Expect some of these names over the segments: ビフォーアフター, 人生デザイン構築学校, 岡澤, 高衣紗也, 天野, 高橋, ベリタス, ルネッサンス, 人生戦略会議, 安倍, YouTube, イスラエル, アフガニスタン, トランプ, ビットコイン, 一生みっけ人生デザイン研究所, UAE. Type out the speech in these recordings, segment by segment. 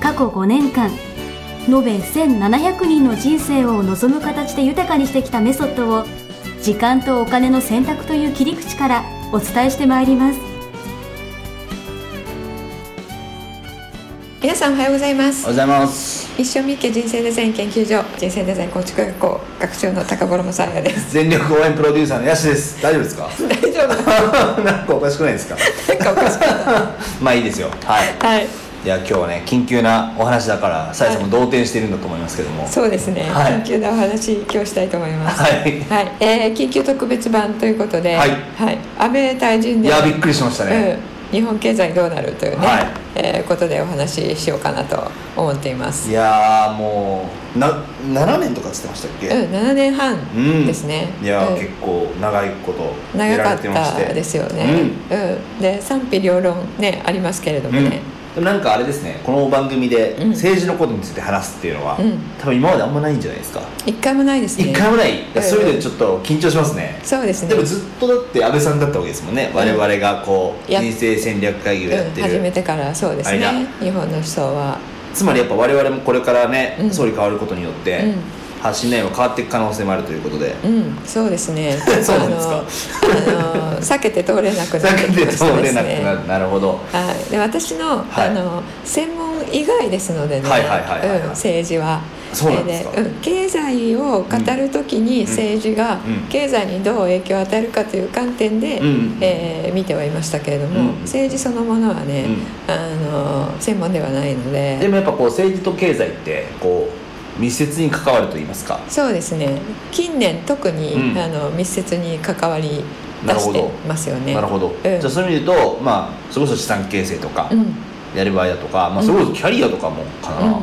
過去5年間延べ1700人の人生を望む形で豊かにしてきたメソッドを、時間とお金の選択という切り口からお伝えしてまいります。皆さんおはようございます。おはようございます。一生みっけ人生デザイン研究所人生デザイン構築学校学長の高衣紗也です。全力応援プロデューサーのヤシです。大丈夫ですか？大丈夫なんかおかしくないですか？なんかおかしくないまあいいですよ。はい、はい、いや今日はね、緊急なお話だから紗也さんも動転しているんだと思いますけども、はい、そうですね、はい、緊急なお話今日したいと思います。はい、はい、緊急特別版ということで、はい、はい、安倍退陣で、いやびっくりしましたね、うん、日本経済どうなるというね、はい、ことでお話ししようかなと思っています。いやもう7年とかつってましたっけ？うん、7年半ですね、うん、いや、うん、結構長いことやられてまして、長かったですよね、うんうん、で賛否両論、ね、ありますけれどもね、うん、なんかあれですね、この番組で政治のことについて話すっていうのは、うん、多分今まであんまないんじゃないですか？一回もないですね。一回もない、うん、そういう意味でちょっと緊張しますね。そうですね。でもずっとだって安倍さんだったわけですもんね、うん、我々がこう人生戦略会議をやってる、うん、始めてから。そうですね、日本の思想はつまりやっぱ我々もこれからね、うん、総理変わることによって、うん、発信内容が変わっていく可能性もあるということで、うん、そうですねそうなんですか避けて通れなくなってきましたですね。避けて通れなくなる、なるほど、はい、で私 の,、はい、専門以外ですのでね、政治はそうなんですか、うん、経済を語るときに政治が経済にどう影響を与えるかという観点で、うん、見てはいましたけれども、うん、政治そのものはね、うん、専門ではないので。でもやっぱこう政治と経済ってこう密接に関わると言いますか。そうですね、近年特に、うん、密接に関わり出してますよね。なるほど、うん、じゃあそういう意味で言うと、まあ、それこそ資産形成とか、うん、やる場合だとか、まあ、それこそキャリアとかもかな、うんうんうん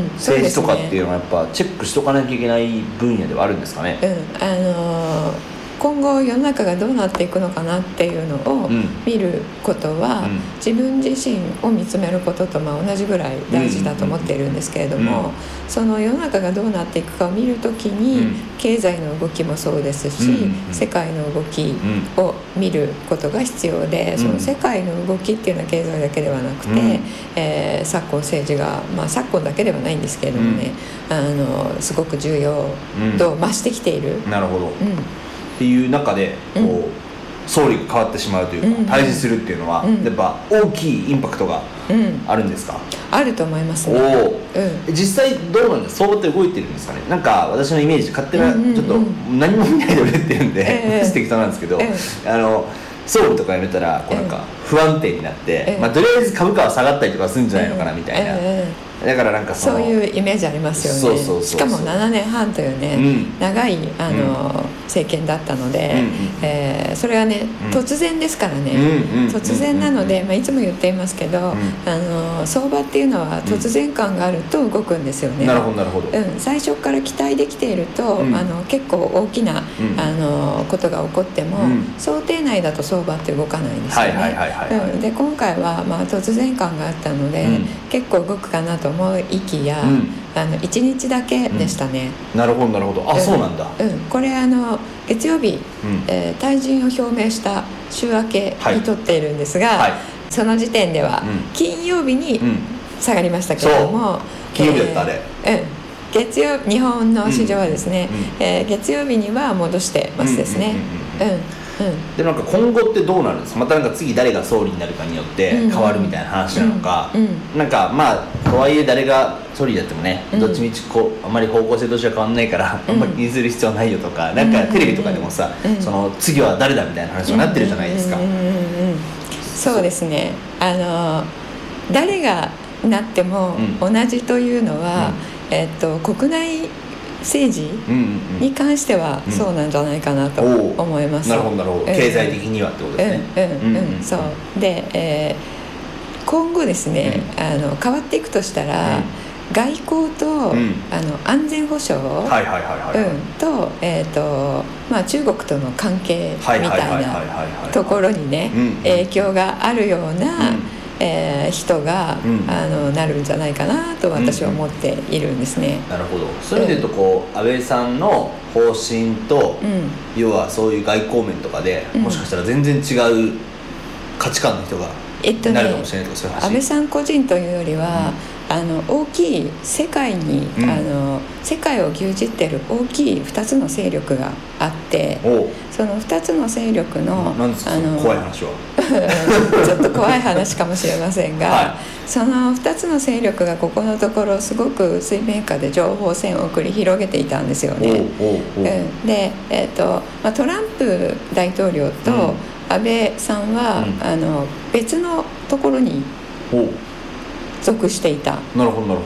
うん、政治とかっていうのはやっぱチェックしとかなきゃいけない分野ではあるんですかね、うん、今後世の中がどうなっていくのかなっていうのを見ることは、うん、自分自身を見つめることとまあ同じぐらい大事だと思っているんですけれども、うんうん、その世の中がどうなっていくかを見るときに、うん、経済の動きもそうですし、うんうん、世界の動きを見ることが必要で、うん、その世界の動きっていうのは経済だけではなくて、うん、昨今政治が、まあ、昨今だけではないんですけれどもね、うん、すごく重要度を増してきている、うん、なるほど、うんっていう中でこう、うん、総理が変わってしまうというか退治するっていうのは、うん、やっぱ大きいインパクトがあるんですか？うん、あると思いますね。お、うん、実際どうなんですか？相場って動いてるんですかね？なんか私のイメージ勝手な、うんうんうん、ちょっと何も見ないで売れてるんで、素敵となんですけど、総理とかやめたらこうなんか不安定になって、まあ、とりあえず株価は下がったりとかするんじゃないのかなみたいな、だからなんかそういうイメージありますよね。そうしかも7年半というね、うん、長い政権だったので、うんうん、それはね、うん、突然ですからね、うんうん、突然なので、まあ、いつも言っていますけど、うん、相場っていうのは突然感があると動くんですよね、うん、なるほどなるほど、うん、最初から期待できていると、うん、結構大きな、うん、ことが起こっても、うん、想定内だと相場って動かないんですよね。で今回は、まあ、突然感があったので、うん、結構動くかなと思いきや、うん、1日だけでしたね、うん、なるほどなるほど、あ、うん、そうなんだ、うん、これ月曜日、うん、退陣を表明した週明けにとっているんですが、はいはい、その時点では金曜日に下がりましたけれども、うん、金曜日だったあれ、うん、月曜日本の市場はですね、うん、月曜日には戻してますですね。でなんか今後ってどうなるんですか？またなんか次誰が総理になるかによって変わるみたいな話なのか、うんうん、なんかまあとはいえ誰が総理だってもね、どっちみちこうあんまり方向性としては変わんないから、うん、あんまり気にする必要ないよとか、なんかテレビとかでもさ、うん、その次は誰だみたいな話になってるじゃないですか、うんうんうんうん、そうですね、誰がなっても同じというのは、うんうん、国内政治に関してはそうなんじゃないかなと思います、うんうん、なるほどなるほど、経済的にはってことですね、うんうんうんうん、そうで、今後ですね、変わっていくとしたら、外交と、安全保障と、中国との関係みたいなところにね、影響があるような、人が、なるんじゃないかなと私は思っているんですね。なるほど。そういう意味で言うとこう、安倍さんの方針と、要はそういう外交面とかで、もしかしたら全然違う価値観の人がなるかもしれないとか、そういう話。安倍さん個人というよりは、大きい世界に、世界を牛耳ってる大きい2つの勢力があって、その2つの勢力の、怖い話はちょっと怖い話かもしれませんが、その2つの勢力がここのところすごく水面下で情報戦を繰り広げていたんですよね。で、トランプ大統領と安倍さんは、別のところに属していた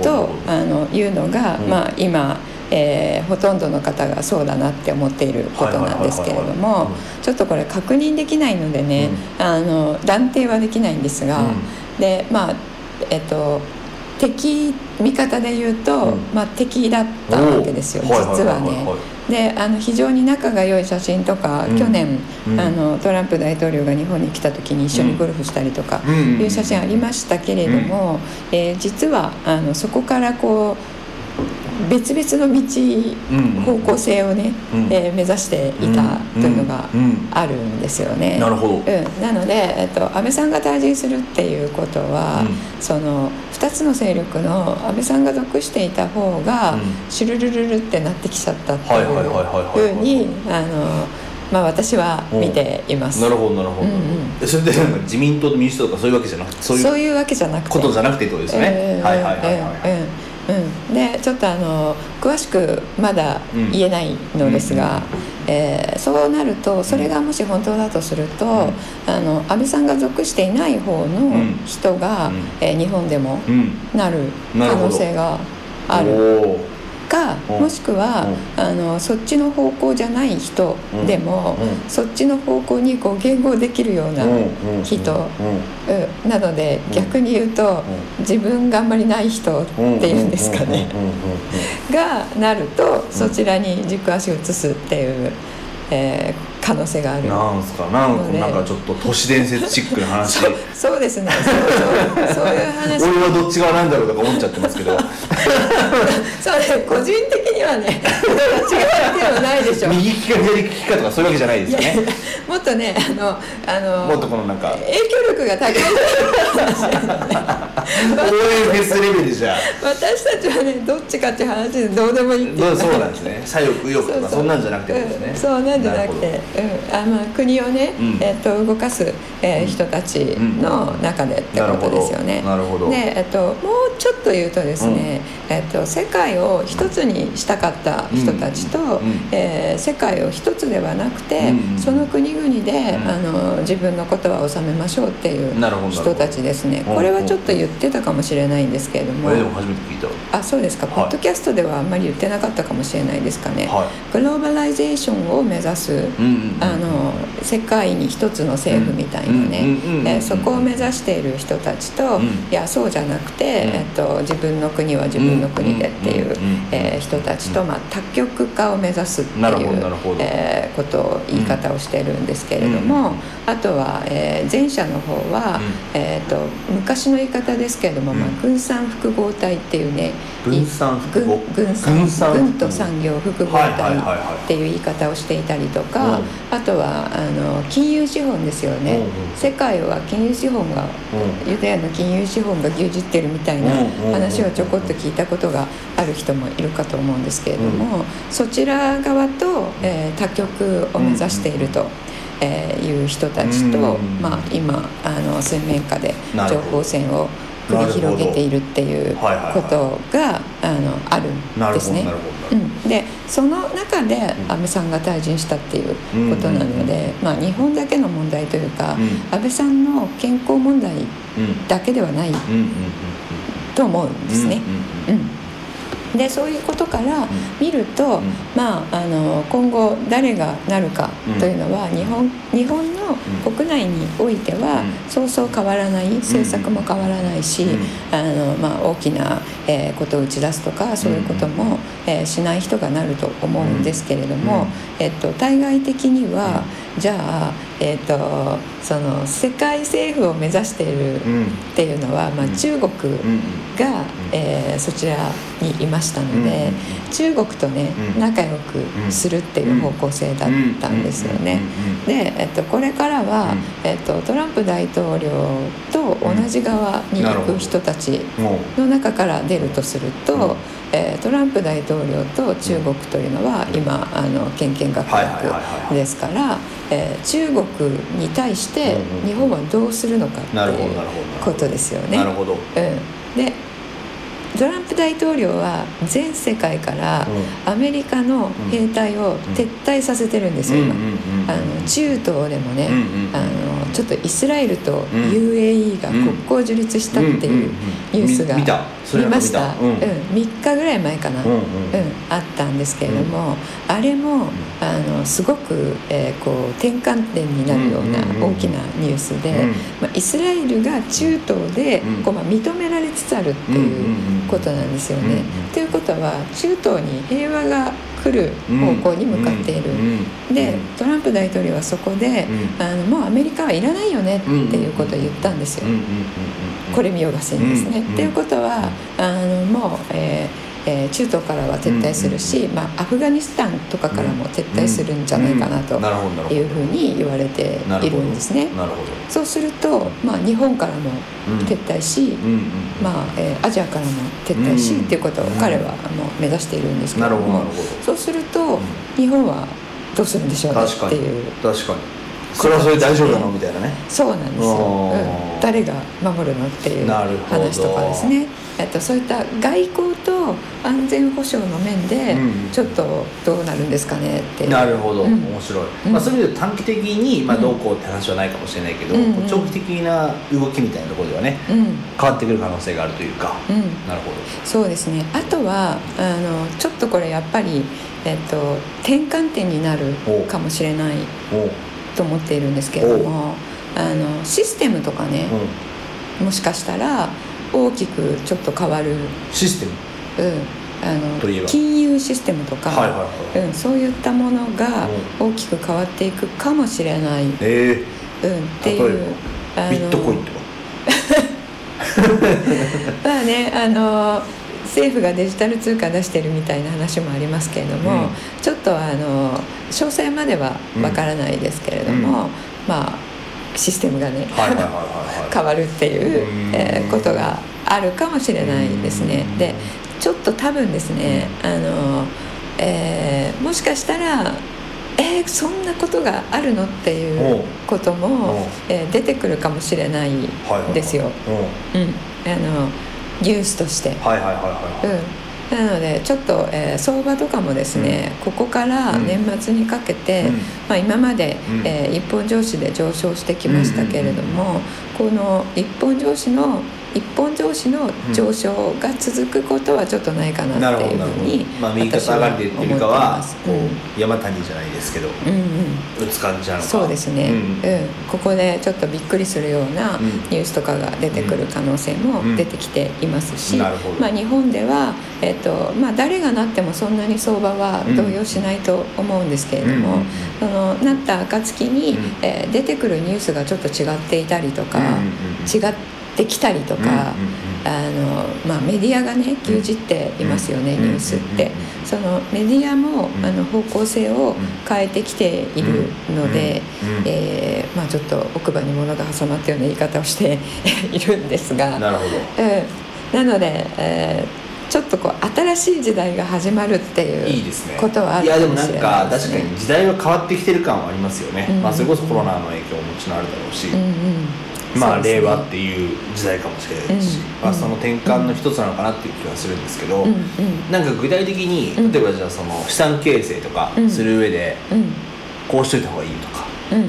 というのが、今、ほとんどの方がそうだなって思っていることなんですけれども、ちょっとこれ確認できないのでね、断定はできないんですが、で、敵味方で言うと、敵だったわけですよ、実はね。で、非常に仲が良い写真とか、去年、トランプ大統領が日本に来た時に一緒にゴルフしたりとかいう写真ありましたけれども、実はそこからこう別々の道、方向性をね、目指していたというのがあるんですよね。なるほど。なので、安倍さんが退陣するっていうことは、その2つの勢力の安倍さんが属していた方が、シュルルルルってなってきちゃったっていうふうに、私は見ています。なるほどなるほど。それでなんか自民党と民主党とかそういうわけじゃなくて、そういうわけじゃなくて、ことじゃなくてってことですね。はいはいはいはい。で、ちょっと詳しくまだ言えないのですが、そうなると、それがもし本当だとすると、安倍さんが属していない方の人が、日本でもなる可能性があるか、もしくはそっちの方向じゃない人でも、そっちの方向にこう迎合できるような人なので、逆に言うと自分があんまりない人っていうんですかねがなると、そちらに軸足を移すっていう、可能性がある。なんすか、なんかちょっと都市伝説チックな話そうですね、そういう話俺はどっち側なんだろうとか思っちゃってますけどそうです、個人的にはねどっち側ではないでしょ右利きか左利きかとかそういうわけじゃないですよね。もっとね、もっとこのなんか影響力が高い応援フェスレベルじゃ私たちはね、どっちかっていう話でどうでもいいっていう。そうなんですね、左翼右翼とかそんなんじゃなくてですね、そうなんじゃなくて、国をね、動かす、人たちの中でってことですよね。なるほど。で、もうちょっと言うとですね、世界を一つにしたかった人たちと、世界を一つではなくて、その国々で、自分のことは収めましょうっていう人たちですね。これはちょっと言ってたかもしれないんですけれども、でも初めて聞いた。あ、そうですか。ポッドキャストではあんまり言ってなかったかもしれないですかね。グローバライゼーションを目指す、世界に一つの政府みたいなね、そこを目指している人たちと、いやそうじゃなくて、自分の国は自分の国でっていう、人たちと、多極化を目指すっていう、ことを言い方をしてるんですけれども、あとは、前者の方は、昔の言い方ですけれども、軍産複合体っていうね、軍と産業複合体っていう言い方をしていたりとか、あとは金融資本ですよね。世界は金融資本が、ユダヤの金融資本が牛耳ってるみたいな話をちょこっと聞いたことがある人もいるかと思うんですけれども、そちら側と、多極を目指しているという人たちと、今水面下で情報戦を繰り広げているっていうことがあるんですね。で、その中で安倍さんが退陣したっていうことなので、日本だけの問題というか、安倍さんの健康問題だけではないと思うんですね。でそういうことから見ると、うん、まあ、今後誰がなるかというのは、うん、日本の国内においてはそうそう変わらない、政策も変わらないし、うん、まあ、大きなことを打ち出すとかそういうこともしない人がなると思うんですけれども、対外的にはじゃあ、その世界政府を目指しているっていうのは、まあ、中国が、そちらにいましたので、中国とね仲良くするっていう方向性だったんですよね。で、これからは、トランプ大統領と同じ側に行く人たちの中から出るとすると、トランプ大統領と中国というのは今県県が各ですから、中国に対して日本はどうするのかっていうことですよね。なるほど、うん、でトランプ大統領は全世界からアメリカの兵隊を撤退させてるんですよ今。中東でもね、ちょっとイスラエルと UAE が国交樹立したっていうニュースが見ました。3日ぐらい前かな、あったんですけれども、あれもすごくこう転換点になるような大きなニュースで、まあ、イスラエルが中東でこう、まあ、認められつつあるっていうことなんですよね。ということは中東に平和が来る方向に向かっている。でトランプ大統領はそこで、もうアメリカはいらないよねっていうことを言ったんですよ。これ見よがせにですね。っていうことはもう、中東からは撤退するし、まあ、アフガニスタンとかからも撤退するんじゃないかなというふうに言われているんですね。そうすると、まあ、日本からも撤退し、まあアジアからも撤退しっていうことを彼は目指しているんですけども、そうすると日本はどうするんでしょうねっていう。確かにそれはそれ大丈夫なのみたいなね。そうなんですよ、誰が守るのっていう話とかですね。そういった外交と安全保障の面でちょっとどうなるんですかねっていう。なるほど、面白い、まあ、そういう意味で短期的に、まあ、どうこうって話はないかもしれないけど、長期的な動きみたいなところではね、変わってくる可能性があるというか、なるほど、そうですね。あとはちょっとこれやっぱり、転換点になるかもしれないと思っているんですけれども、システムとかね、もしかしたら大きくちょっと変わるシステム、金融システムとか、そういったものが大きく変わっていくかもしれない、っていう。ビットコインとかまあね、政府がデジタル通貨出してるみたいな話もありますけれども、ちょっと詳細まではわからないですけれども、まあシステムがね変わるっていう、ことがあるかもしれないですね。でちょっと多分ですね、もしかしたらそんなことがあるのっていうことも、出てくるかもしれないですよ、ニュースとして。なのでちょっと、相場とかもですね、ここから年末にかけて、まあ、今まで、一本上司で上昇してきましたけれども、この一本上司の上昇が続くことはちょっとないかなっていうふうに、まあ、右肩上がりで言ってるかは、山谷じゃないですけど、打つ感じなのか。そうですね、ここでちょっとびっくりするようなニュースとかが出てくる可能性も出てきていますし、まあ、日本では、まあ、誰がなってもそんなに相場は動揺しないと思うんですけれども、そのなった暁に、出てくるニュースがちょっと違っていたりとか、違ってできたりとか、まあ、メディアがね牛耳っていますよね、ニュースって。そのメディアも方向性を変えてきているので、まあ、ちょっと奥歯に物が挟まったような言い方をしているんですが、なるほど、なので、ちょっとこう新しい時代が始まるっていうことはあるかもしれないですね。確かに時代が変わってきてる感はありますよね、まあ、それこそコロナの影響ももちろんあるだろうし、まあ、令和っていう時代かもしれないし、まあ、その転換の一つなのかなっていう気はするんですけど、なんか具体的に例えばじゃあその資産形成とかする上でこうしといた方がいいとか、なん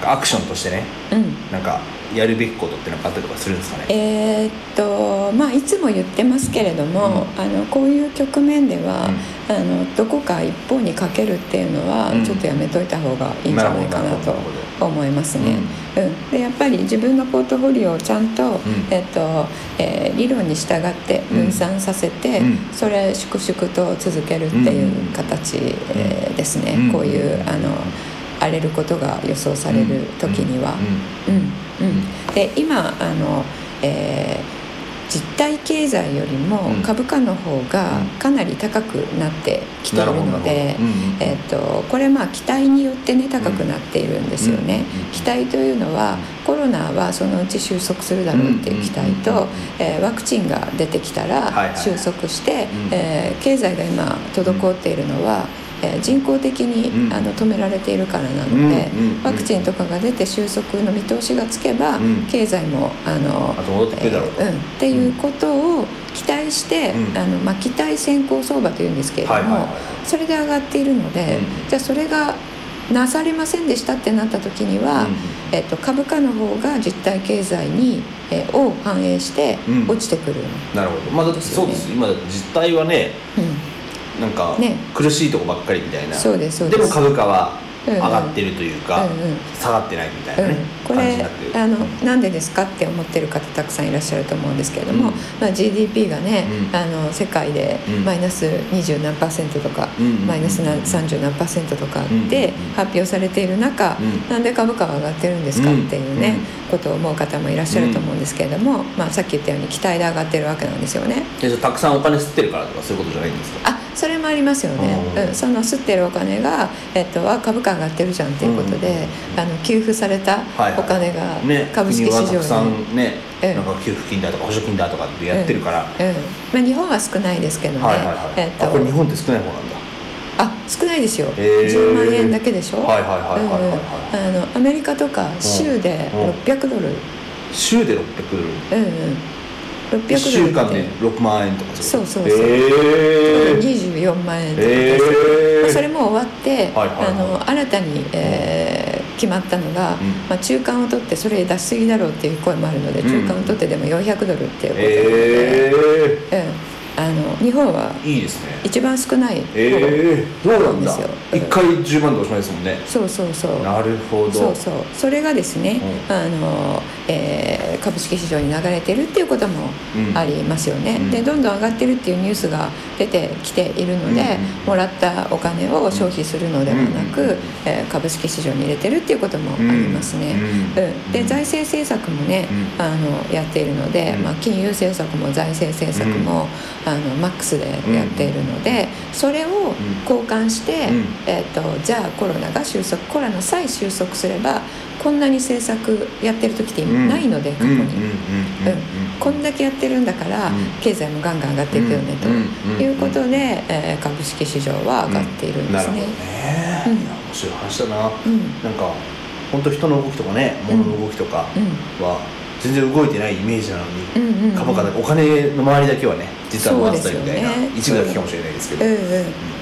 かアクションとしてね、なんかやるべきことって何かあったりとかするんですかね。いつも言ってますけれども、うん、こういう局面では、うん、どこか一方にかけるっていうのは、うん、ちょっとやめといた方がいいんじゃないかなと思いますね、うんうん、でやっぱり自分のポートフォリオをちゃんと、うん理論に従って分散させて、うん、それ粛々と続けるっていう形、ですね、うん、こういう荒れることが予想される時には、うんうんうん、で今実体経済よりも株価の方がかなり高くなってきているので、これ期待によってね高くなっているんですよね。期待というのはコロナはそのうち収束するだろうっていう期待と、ワクチンが出てきたら収束して、経済が今滞っているのは人工的に、止められているからなので、ワクチンとかが出て収束の見通しがつけば、経済もっていうことを期待して、期待先行相場というんですけれども、それで上がっているので、じゃあそれがなされませんでしたってなった時には、株価の方が実体経済に、を反映して落ちてくる、なるほど、まあ、だってそうです、今実態はね、なんか苦しいとこばっかりみたいな、ね、でも株価は上がってるというか、下がってないみたいな、これなんでですかって思ってる方たくさんいらっしゃると思うんですけれども、GDP がね、世界でマイナス20何%とか、マイナス30何%とかって発表されている中、なんで株価は上がってるんですかっていうね、ことを思う方もいらっしゃると思うんですけれども、さっき言ったように期待で上がってるわけなんですよね。たくさんお金吸ってるからとかそういうことじゃないんですか。それもありますよね、その吸ってるお金が、株価上がってるじゃんっていうことで、給付されたお金が株式市場に、たくさんね、なんか給付金だとか補助金だとかってやってるから、日本は少ないですけどね、これ日本って少ない方なんだ。少ないですよ、10万円だけでしょ。アメリカとか週で600ドル、週で600ドル、1週間で6万円とか、そう、24万円とかです、それも終わって、新たに、決まったのが、中間を取って、それ出しすぎだろうっていう声もあるので、中間を取ってでも400ドルっていうことなので、日本はいいですね、一番少ない方なんですよ。1回10万でおしまいですもんね。なるほど。それがですね、株式市場に流れてるっていうこともありますよね、でどんどん上がってるっていうニュースが出てきているので、もらったお金を消費するのではなく、株式市場に入れてるっていうこともありますね、で財政政策もね、やっているので、金融政策も財政政策も、マックスでやっているので、それを交換して、じゃあコロナさえ収束すれば、こんなに政策やってる時ってないので、過去にこんだけやってるんだから、経済もガンガン上がっていくよね、ということで、株式市場は上がっているんですね、面白い話だな、なんか本当人の動きとかね、物の動きとかは、全然動いてないイメージなのに、株価だけお金の周りだけはね、実は動いてるみたいな、一部だけかもしれないですけど、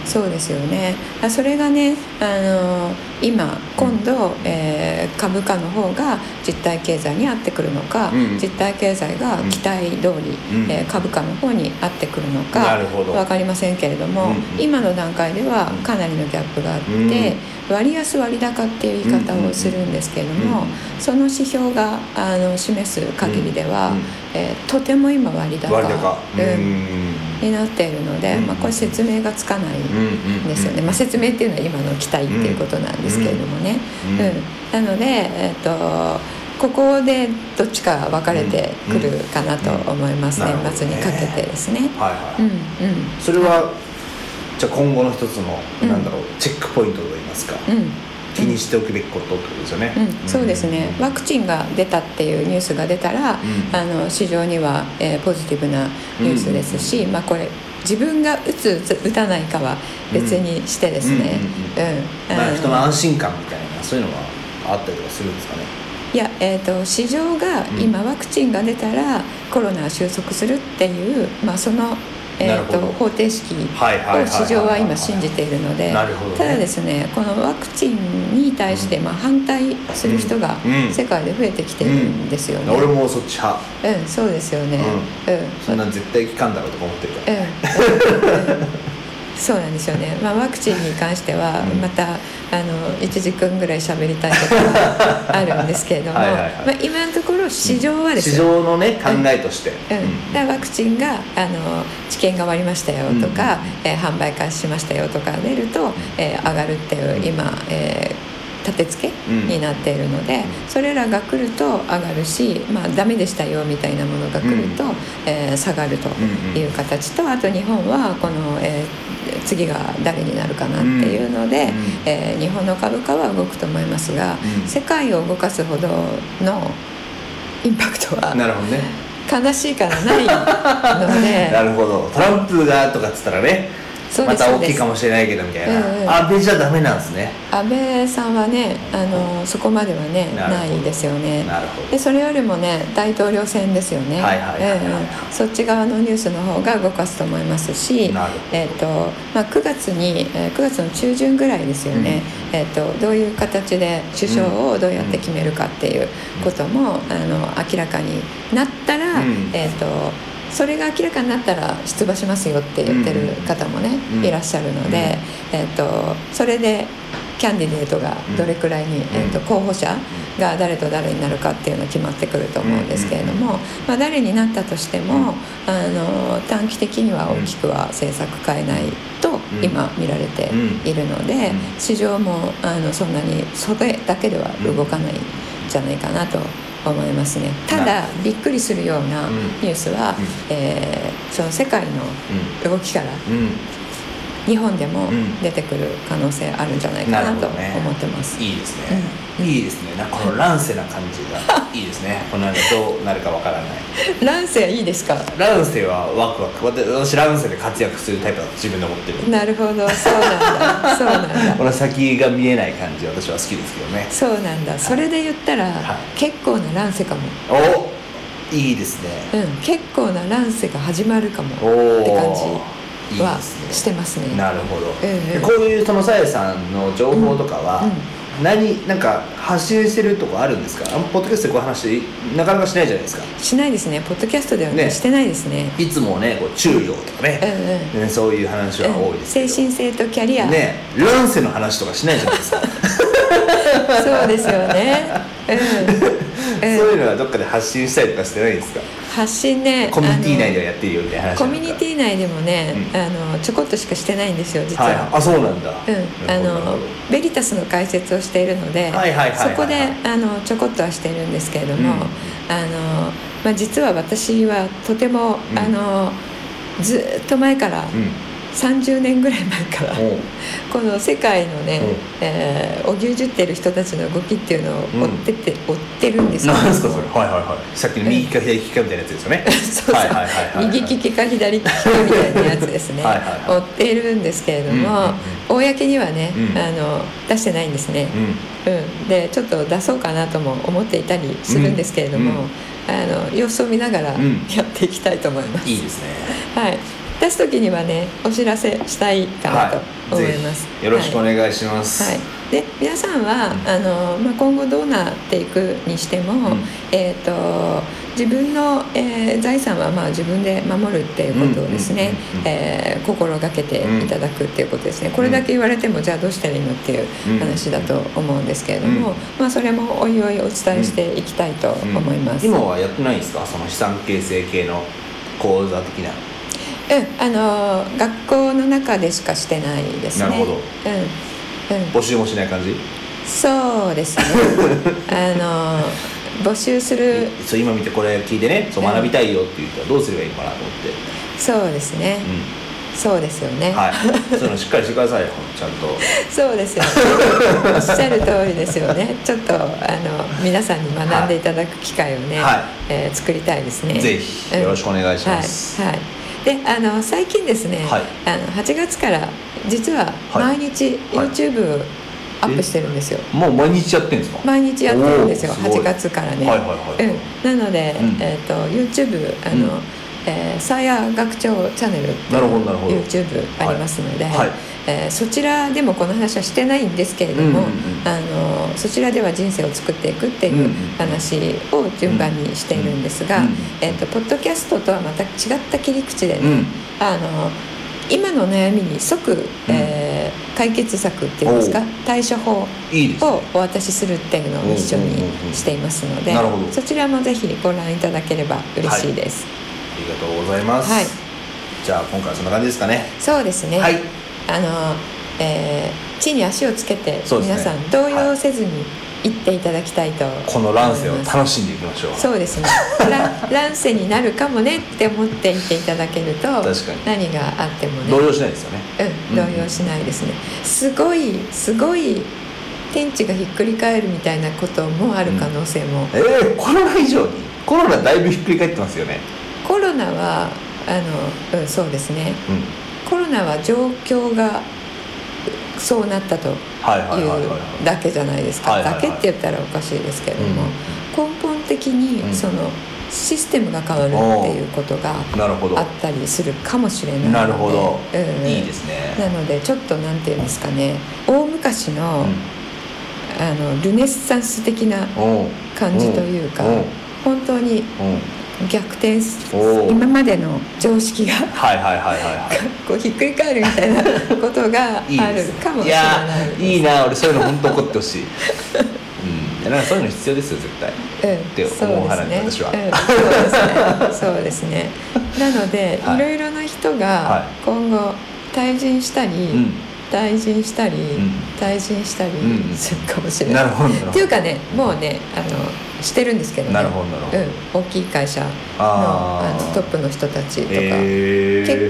そうですよね。それがね、今度、株価の方が実体経済に合ってくるのか、実体経済が期待通り、株価の方に合ってくるのか分かりませんけれども、今の段階ではかなりのギャップがあって、割安割高っていう言い方をするんですけれども、その指標が示す限りでは、とても今割高、になっているので、これ説明がつかないんですよね、説明っていうのは今の期待っていうことなんですけれどもね、なので、ここでどっちか分かれてくるかなと思います、年末にかけてですね、それはじゃあ今後の一つの、チェックポイントといいますか、気にしておくべきことってことですよね、そうですね。ワクチンが出たっていうニュースが出たら、市場には、ポジティブなニュースですし、これ自分が打たないかは別にしてですね、人の安心感みたいな、そういうのはあったりとかするんですかね。いや、市場が今ワクチンが出たらコロナは収束するっていう、その方程式を市場は今信じているので、ただですね、このワクチンに対して反対する人が世界で増えてきてるんですよね。俺もそっち派。うん、そうですよね。そんなん絶対効かんだろうとか思ってるから。そうなんですよね、まあ、ワクチンに関してはまた1時間ぐらい喋りたいことがあるんですけれどもはいはい、はい、まあ、今のところ市場はですね、市場の、ね、考えとして、だワクチンが治験が終わりましたよとか、販売開始しましたよとか出ると、上がるっていう今、立て付けになっているので、それらが来ると上がるし、まあ、ダメでしたよみたいなものが来ると、下がるという形と、あと日本はこの、次が誰になるかなっていうので、日本の株価は動くと思いますが、世界を動かすほどのインパクトは悲しいからないのでなるほど、トランプがとかっつったらね、また大きいかもしれないけどみたいな、安倍じゃダメなんですね。安倍さんはね、そこまではね、ないですよね。なるほど。でそれよりもね、大統領選ですよね。そっち側のニュースの方が動かすと思いますし、まあ、9月の中旬ぐらいですよね、どういう形で首相をどうやって決めるかっていうことも、明らかになったら、それが明らかになったら出馬しますよって言ってる方もね、いらっしゃるので、それでキャンディデートがどれくらいに、候補者が誰と誰になるかっていうのが決まってくると思うんですけれども、まあ、誰になったとしても短期的には大きくは政策変えないと今見られているので、市場もそんなにそれだけでは動かないんじゃないかなと思いますね。ただびっくりするようなニュースは、その世界の動きから日本でも出てくる可能性あるんじゃないかなと思ってます、いいですね、いいですね。なんかこの乱世な感じがいいですねこのどうなるかわからない乱世いいですか。乱世はワクワク、私乱世で活躍するタイプだと自分で思ってる。なるほど、そうなんだそうなんだ。この先が見えない感じ私は好きですけどね。そうなんだ、それで言ったら、結構な乱世かも。お、いいですね、結構な乱世が始まるかもって感じはしてますね。なるほど、こういうさえさんの情報とかは、なんか発信してるとこあるんですか。ポッドキャストでこう話なかなかしないじゃないですか。しないですね、ポッドキャストでは、してないですね。いつもね、こう中庸とかね、そういう話は多いですけど、精神性とキャリアね、乱世の話とかしないじゃないですかそうですよね、そういうのはどっかで発信したりとかしてないですか。発信ね、コミュニティ内ではやってるよみたいな話。コミュニティ内でもね、ちょこっとしかしてないんですよ実は、あ、そうなんだ、ベリタスの解説をしているので、そこでちょこっとはしているんですけれども、まあ、実は私はとても、ずっと前から、30年ぐらい前からこの世界のね、おぎゅうじってる人たちの動きっていうのを追ってるんですよ。何ですかそれ。さっきの右利きか左利きかみたいなやつですよねそうそう、右利きか左利きかみたいなやつですね追ってるんですけれども、公にはね、出してないんですね、でちょっと出そうかなとも思っていたりするんですけれども、様子を見ながらやっていきたいと思います、いいですね。出すときにはね、お知らせしたいかなと思います、よろしくお願いします、で皆さんはまあ、今後どうなっていくにしても、自分の、財産はまあ自分で守るっていうことをですね、心がけていただくっていうことですね。これだけ言われてもじゃあどうしたらいいのっていう話だと思うんですけれども、まあ、それもおいおいお伝えしていきたいと思います、今はやってないんですか、その資産形成系の講座的な。学校の中でしかしてないですね。なるほど、募集もしない感じ。そうですね募集する。そう、今見てこれ聞いてね、そう学びたいよって言ったらどうすればいいのかなと思って。そうですね、そうですよね、そういうのしっかりしてくださいよちゃんとそうですよねおっしゃる通りですよね。ちょっと皆さんに学んでいただく機会をね、作りたいですね。ぜひよろしくお願いします、で最近ですね、8月から実は毎日 YouTube アップしてるんですよ。もう毎日やってるんですか。毎日やってるんですよ、8月からね、なので、YouTube サーヤ学長チャンネルっていう YouTube ありますので、はいはい、そちらでもこの話はしてないんですけれども、うんうんうん、そちらでは人生を作っていくっていう話を順番にしているんですが、ポッドキャストとはまた違った切り口でね、今の悩みに即、解決策っていうんですか、対処法をお渡しするっていうのをミッションにしていますので、そちらもぜひご覧いただければ嬉しいです、はい、ありがとうございます、はい、じゃあ今回はそんな感じですかね。そうですね、はい、地に足をつけて、ね、皆さん動揺せずに行っていただきたいと思います。この乱世を楽しんでいきましょう。そうですね乱世になるかもねって思っていていただけると、確かに何があってもね動揺しないですよね、うん、動揺しないですね、うん、すごい天地がひっくり返るみたいなこともある可能性も、コロナ以上にコロナだいぶひっくり返ってますよね。コロナはそうですね、うん、コロナは状況がそうなったというだけじゃないですか。だけって言ったらおかしいですけれども、根本的にそのシステムが変わるっていうことがあったりするかもしれないので、なるほど、いいですね。なのでちょっとなんていうんですかね、大昔の、ルネッサンス的な感じというか、本当に逆転、今までの常識がこうひっくり返るみたいなことがあるかもしれないです。いいな、俺そういうの本当怒ってほしいうん、なんかそういうの必要ですよ絶対、って思う派なんで私は、そうですね、なので、はい、いろいろな人が今後退陣したりするかもしれない、っていうかね、もうねしてるんですけどね、大きい会社 のトップの人たちとか、結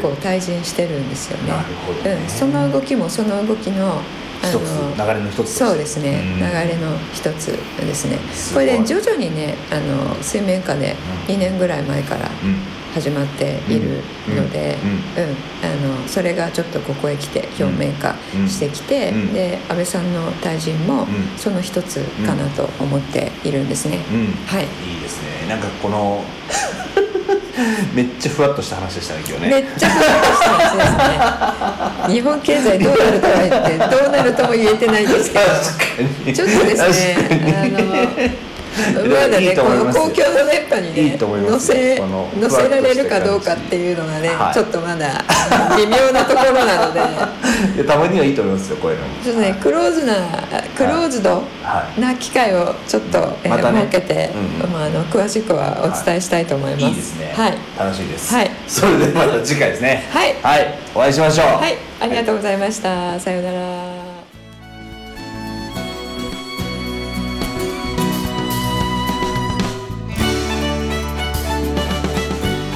構退陣してるんですよ ね、その動きもその動きの流れの一つですね。そうですね、流れの一つですね。これで徐々にね、水面下で2年ぐらい前から始まっているので、それがちょっとここへ来て表面化してきて、で安倍さんの退陣もその一つかなと思っているんですね、はい、いいですね。なんかこのめっちゃふわっとした話でしたね今日ね。めっちゃふわっとした話ですね日本経済どうなるとは言ってどうなるとも言えてないですけど、ちょっとですねまだね、この公共の電波にね乗せられるかどうかっていうのがね、はい、ちょっとまだ微妙なところなのでいやたまにはいいと思いますよ、こういうのもちょっとね、クローズドな機会をちょっと、またね、設けて、詳しくはお伝えしたいと思います、はい、いいですね、はい、楽しいです、はい、それでまた次回ですねはい、はい、お会いしましょう、はい、ありがとうございました、はい、さようなら。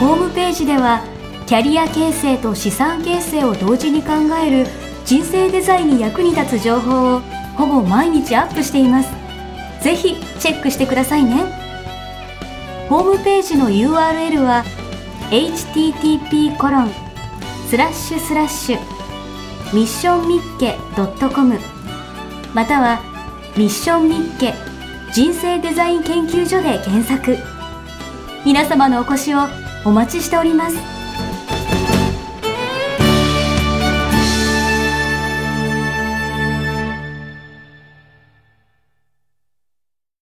ホームページではキャリア形成と資産形成を同時に考える人生デザインに役に立つ情報をほぼ毎日アップしています。ぜひチェックしてくださいね。ホームページの URL は http://missionmitke.com またはミッションミッケ人生デザイン研究所で検索。皆様のお越しをお待ちしております。